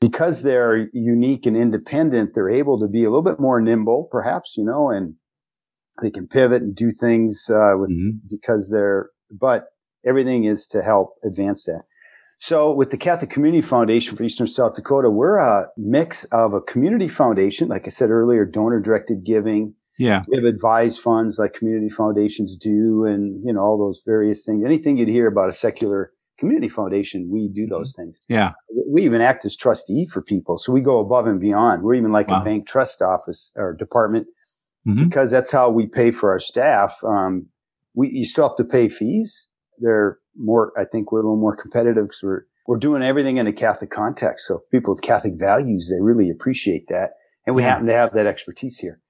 Because they're unique and independent, they're able to be a little bit more nimble, perhaps, you know, and they can pivot and do things uh, with, mm-hmm. because they're, but everything is to help advance that. So with the Catholic Community Foundation for Eastern South Dakota, we're a mix of a community foundation, like I said earlier, donor-directed giving. Yeah. We have advised funds like community foundations do, and, you know, all those various things. Anything you'd hear about a secular community foundation, we do those things. Yeah. We even act as trustee for people. So we go above and beyond. We're even like wow. a bank trust office or department mm-hmm. because that's how we pay for our staff. Um, we, you still have to pay fees. They're more, I think we're a little more competitive because we're, we're doing everything in a Catholic context. So people with Catholic values, they really appreciate that. And we yeah. happen to have that expertise here.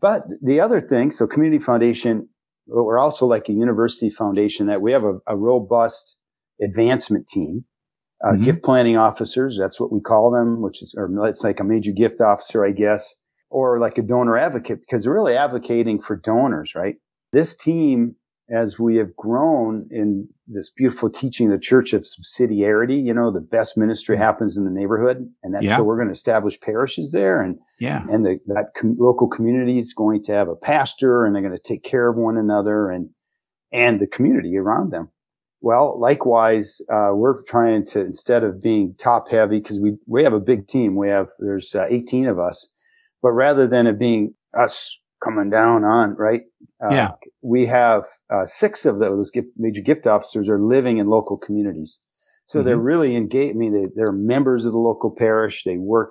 But the other thing, so community foundation, but we're also like a university foundation that we have a, a robust advancement team, uh, mm-hmm. gift planning officers. That's what we call them, which is, or it's like a major gift officer, I guess, or like a donor advocate, because they're really advocating for donors, right? This team, as we have grown in this beautiful teaching of the Church of subsidiarity, you know, the best ministry happens in the neighborhood. And that's yeah. so we're going to establish parishes there. And yeah. and the, that com- local community is going to have a pastor, and they're going to take care of one another and and the community around them. Well, likewise, uh, we're trying to, instead of being top heavy, because we, we have a big team. We have, there's uh, eighteen of us, but rather than it being us coming down on, right? Uh, yeah. We have uh, six of those gift, major gift officers are living in local communities. So mm-hmm. they're really engaged. I mean, they, they're members of the local parish. They work,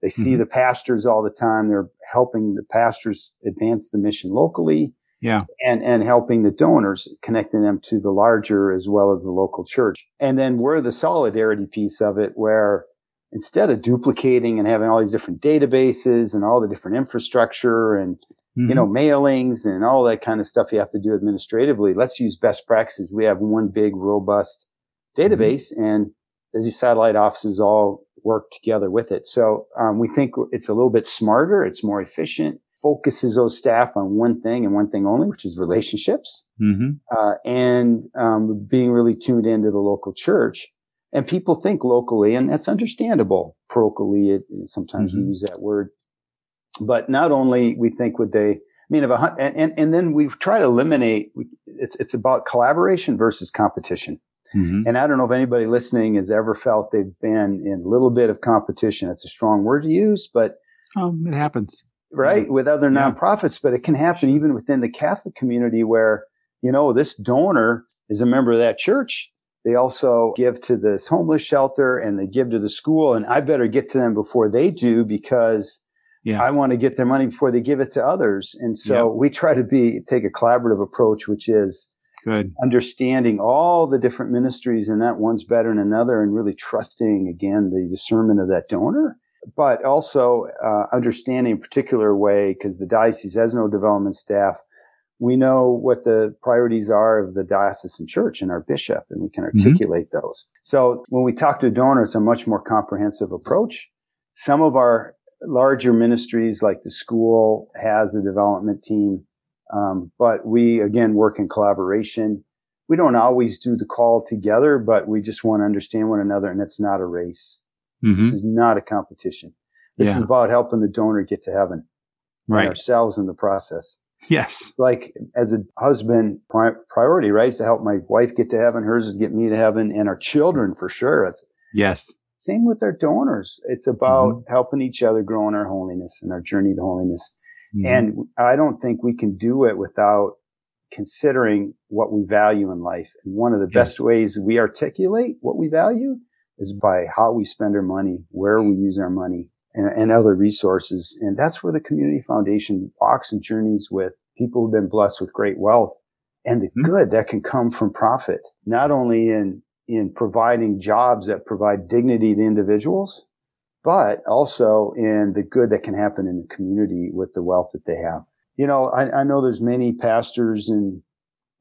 they see mm-hmm. the pastors all the time. They're helping the pastors advance the mission locally. Yeah. And, and helping the donors, connecting them to the larger as well as the local church. And then we're the solidarity piece of it, where instead of duplicating and having all these different databases and all the different infrastructure and, mm-hmm. you know, mailings and all that kind of stuff you have to do administratively, let's use best practices. We have one big, robust database, mm-hmm. and these satellite offices all work together with it. So um, we think it's a little bit smarter. It's more efficient. Focuses those staff on one thing and one thing only, which is relationships, mm-hmm. uh, and um, being really tuned into the local church. And people think locally, and that's understandable. Parochially, it, sometimes mm-hmm. we use that word. But not only we think would they, I mean, of a, and, and and then we try to eliminate. It's it's about collaboration versus competition. Mm-hmm. And I don't know if anybody listening has ever felt they've been in a little bit of competition. That's a strong word to use, but um, it happens. Right, with other nonprofits, but it can happen even within the Catholic community where, you know, this donor is a member of that church. They also give to this homeless shelter and they give to the school, and I better get to them before they do because yeah. I want to get their money before they give it to others. And so yeah. we try to be take a collaborative approach, which is good, understanding all the different ministries and that one's better than another, and really trusting, again, the discernment of that donor. But also uh, understanding a particular way, because the diocese has no development staff, we know what the priorities are of the diocesan church and our bishop, and we can articulate mm-hmm. those. So when we talk to donors, a much more comprehensive approach. Some of our larger ministries, like the school, has a development team, um, but we, again, work in collaboration. We don't always do the call together, but we just want to understand one another, and it's not a race. Mm-hmm. This is not a competition. This yeah. is about helping the donor get to heaven, right? And ourselves in the process. Yes. Like as a husband, pri- priority, right, is to help my wife get to heaven. Hers is to get me to heaven, and our children for sure. It's, yes. Same with our donors. It's about mm-hmm. helping each other grow in our holiness and our journey to holiness. Mm-hmm. And I don't think we can do it without considering what we value in life. And one of the yes. best ways we articulate what we value is by how we spend our money, where we use our money, and, and other resources. And that's where the Community Foundation walks and journeys with people who've been blessed with great wealth and the mm-hmm. good that can come from profit, not only in, in providing jobs that provide dignity to individuals, but also in the good that can happen in the community with the wealth that they have. You know, I, I know there's many pastors and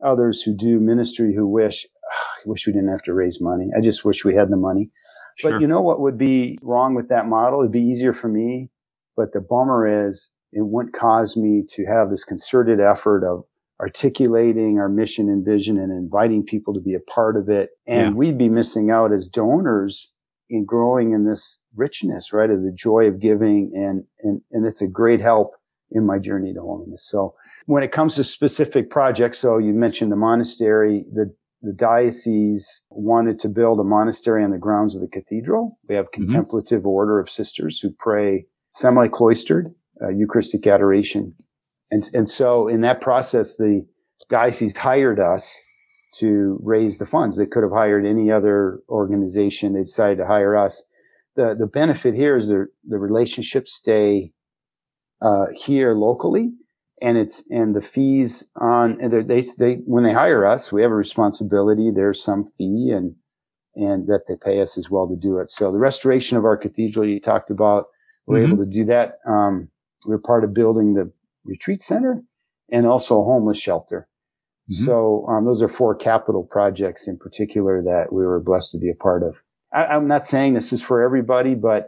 others who do ministry who wish I wish we didn't have to raise money. I just wish we had the money. Sure. But you know what would be wrong with that model? It'd be easier for me. But the bummer is it wouldn't cause me to have this concerted effort of articulating our mission and vision and inviting people to be a part of it. And yeah. we'd be missing out as donors in growing in this richness, right, of the joy of giving. And, and, and it's a great help in my journey to holiness. So when it comes to specific projects, so you mentioned the monastery, the the diocese wanted to build a monastery on the grounds of the cathedral. We have contemplative mm-hmm. order of sisters who pray semi-cloistered, uh, Eucharistic adoration. And, and so in that process, the diocese hired us to raise the funds. They could have hired any other organization. They decided to hire us. The the benefit here is the, the relationships stay uh, here locally. And it's, and the fees on, and they, they, when they hire us, we have a responsibility. There's some fee and, and that they pay us as well to do it. So the restoration of our cathedral you talked about, we're mm-hmm. able to do that. Um, we're part of building the retreat center and also a homeless shelter. Mm-hmm. So, um, those are four capital projects in particular that we were blessed to be a part of. I, I'm not saying this is for everybody, but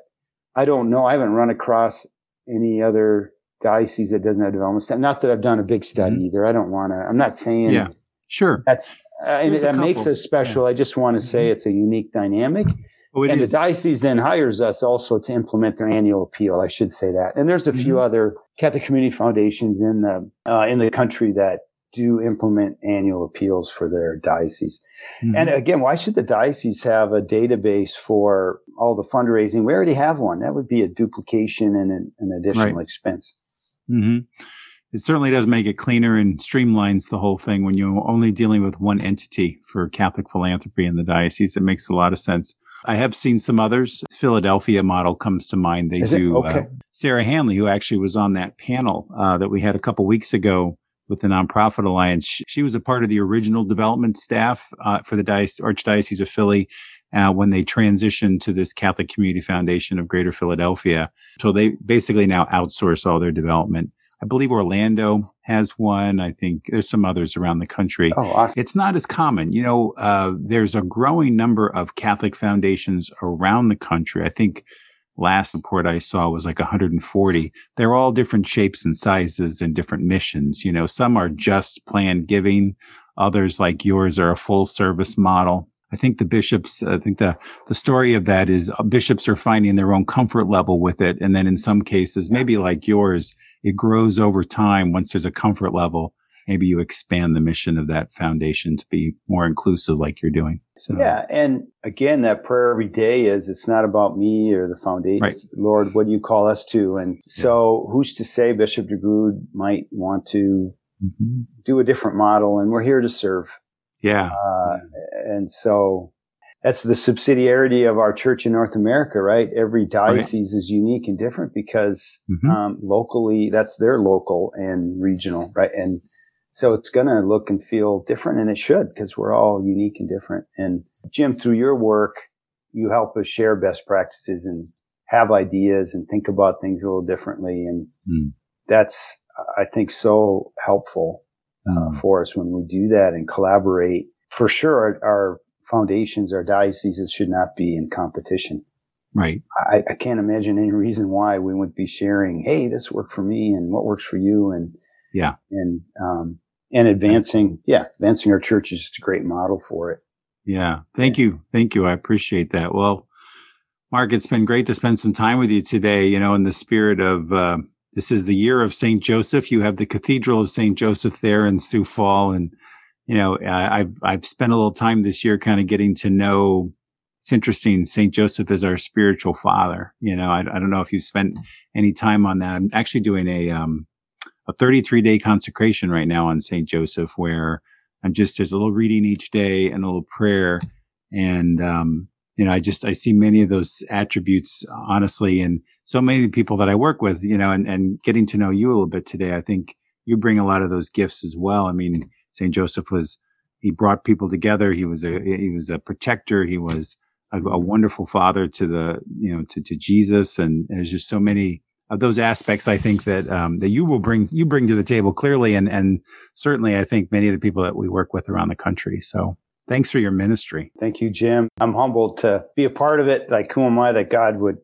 I don't know. I haven't run across any other diocese that doesn't have development study. Not that I've done a big study mm-hmm. either. I don't want to, I'm not saying yeah, sure. that's, uh, that makes us special. Yeah. I just want to say mm-hmm. it's a unique dynamic. Oh, and is. The diocese then hires us also to implement their annual appeal. I should say that. And there's a mm-hmm. few other Catholic community foundations in the, uh, in the country that do implement annual appeals for their diocese. Mm-hmm. And again, why should the diocese have a database for all the fundraising? We already have one. That would be a duplication and an, an additional right. expense. Mm-hmm. It certainly does make it cleaner and streamlines the whole thing when you're only dealing with one entity for Catholic philanthropy in the diocese. It makes a lot of sense. I have seen some others. Philadelphia model comes to mind. They Is do. Okay. Uh, Sarah Hanley, who actually was on that panel uh, that we had a couple weeks ago with the Nonprofit Alliance, she, she was a part of the original development staff uh, for the Diocese, Archdiocese of Philly. Uh, when they transitioned to this Catholic Community Foundation of Greater Philadelphia. So they basically now outsource all their development. I believe Orlando has one. I think there's some others around the country. Oh, awesome. It's not as common. You know, uh, there's a growing number of Catholic foundations around the country. I think last report I saw was like one hundred forty. They're all different shapes and sizes and different missions. You know, some are just planned giving. Others like yours are a full service model. I think the bishops, I think the, the story of that is bishops are finding their own comfort level with it. And then in some cases, maybe like yours, it grows over time. Once there's a comfort level, maybe you expand the mission of that foundation to be more inclusive like you're doing. So. Yeah. And again, that prayer every day is, it's not about me or the foundation. Right. Lord, what do you call us to? And so yeah. who's to say Bishop DeGrood might want to mm-hmm. do a different model, and we're here to serve. Yeah. Uh, and so that's the subsidiarity of our church in North America, right? Every diocese okay. is unique and different because mm-hmm. um, locally, that's their local and regional, right? And so it's going to look and feel different, and it should, because we're all unique and different. And Jim, through your work, you help us share best practices and have ideas and think about things a little differently. And mm. that's, I think, so helpful. Uh, for us when we do that and collaborate. For sure, our, our foundations, our dioceses should not be in competition. Right. I, I can't imagine any reason why we wouldn't be sharing, hey, this worked for me and what works for you. And yeah. And, um, and advancing, yeah, advancing our church is just a great model for it. Yeah. Thank you. Thank you. I appreciate that. Well, Mark, it's been great to spend some time with you today, you know, in the spirit of, uh, this is the year of Saint Joseph. You have the Cathedral of Saint Joseph there in Sioux Falls. And, you know, I've, I've spent a little time this year kind of getting to know, it's interesting, Saint Joseph is our spiritual father. You know, I, I don't know if you've spent any time on that. I'm actually doing a, um, a thirty-three day consecration right now on Saint Joseph, where I'm just, there's a little reading each day and a little prayer. And, um, you know, I just, I see many of those attributes, honestly, and so many people that I work with, you know, and, and getting to know you a little bit today, I think you bring a lot of those gifts as well. I mean, Saint Joseph was, he brought people together. He was a, he was a protector. He was a, a wonderful father to the, you know, to, to Jesus. And there's just so many of those aspects, I think that, um, that you will bring, you bring to the table clearly. And, and certainly I think many of the people that we work with around the country. So. Thanks for your ministry. Thank you, Jim. I'm humbled to be a part of it. Like, who am I that God would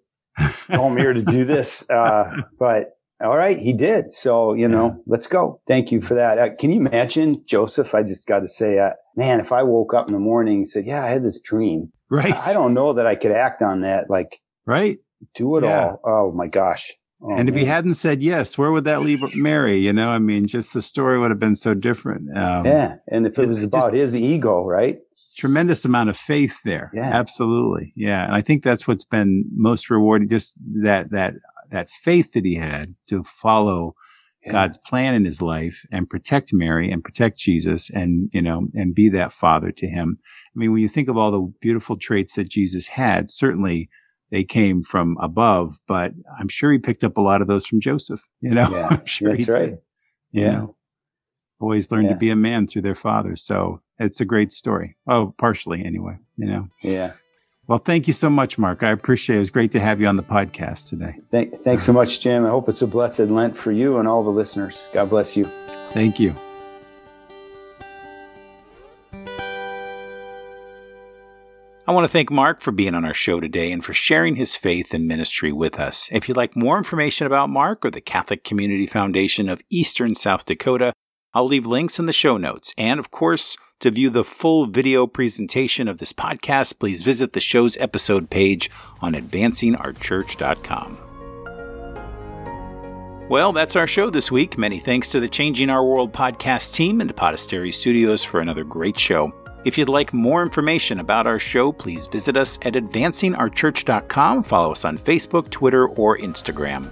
call me here to do this? Uh, but all right, he did. So, you know, yeah. Let's go. Thank you for that. Uh, can you imagine, Joseph? I just got to say, uh, man, if I woke up in the morning and said, yeah, I had this dream. Right. I, I don't know that I could act on that. Like, right. Do it yeah. all. Oh, my gosh. Oh, and if man. he hadn't said yes, where would that leave Mary? You know, I mean, just the story would have been so different. Um, yeah. And if it, it was about his ego, right? Tremendous amount of faith there. Yeah. Absolutely. Yeah. And I think that's what's been most rewarding, just that that that faith that he had to follow yeah. God's plan in his life and protect Mary and protect Jesus and, you know, and be that father to him. I mean, when you think of all the beautiful traits that Jesus had, certainly they came from above, but I'm sure he picked up a lot of those from Joseph. You know, yeah, I'm sure that's he right. Did. You yeah. know, boys learn yeah. to be a man through their fathers. So it's a great story. Oh, partially anyway, you know? Yeah. Well, thank you so much, Mark. I appreciate it. It was great to have you on the podcast today. Thank, thanks so much, Jim. I hope it's a blessed Lent for you and all the listeners. God bless you. Thank you. I want to thank Mark for being on our show today and for sharing his faith and ministry with us. If you'd like more information about Mark or the Catholic Community Foundation of Eastern South Dakota, I'll leave links in the show notes. And, of course, to view the full video presentation of this podcast, please visit the show's episode page on advancing our church dot com. Well, that's our show this week. Many thanks to the Changing Our World podcast team and to Podesteri Studios for another great show. If you'd like more information about our show, please visit us at advancing our church dot com. Follow us on Facebook, Twitter, or Instagram.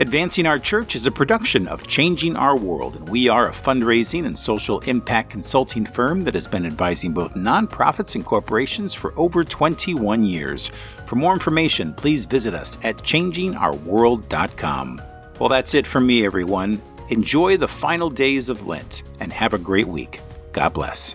Advancing Our Church is a production of Changing Our World, and we are a fundraising and social impact consulting firm that has been advising both nonprofits and corporations for over twenty-one years. For more information, please visit us at changing our world dot com. Well, that's it from me, everyone. Enjoy the final days of Lent, and have a great week. God bless.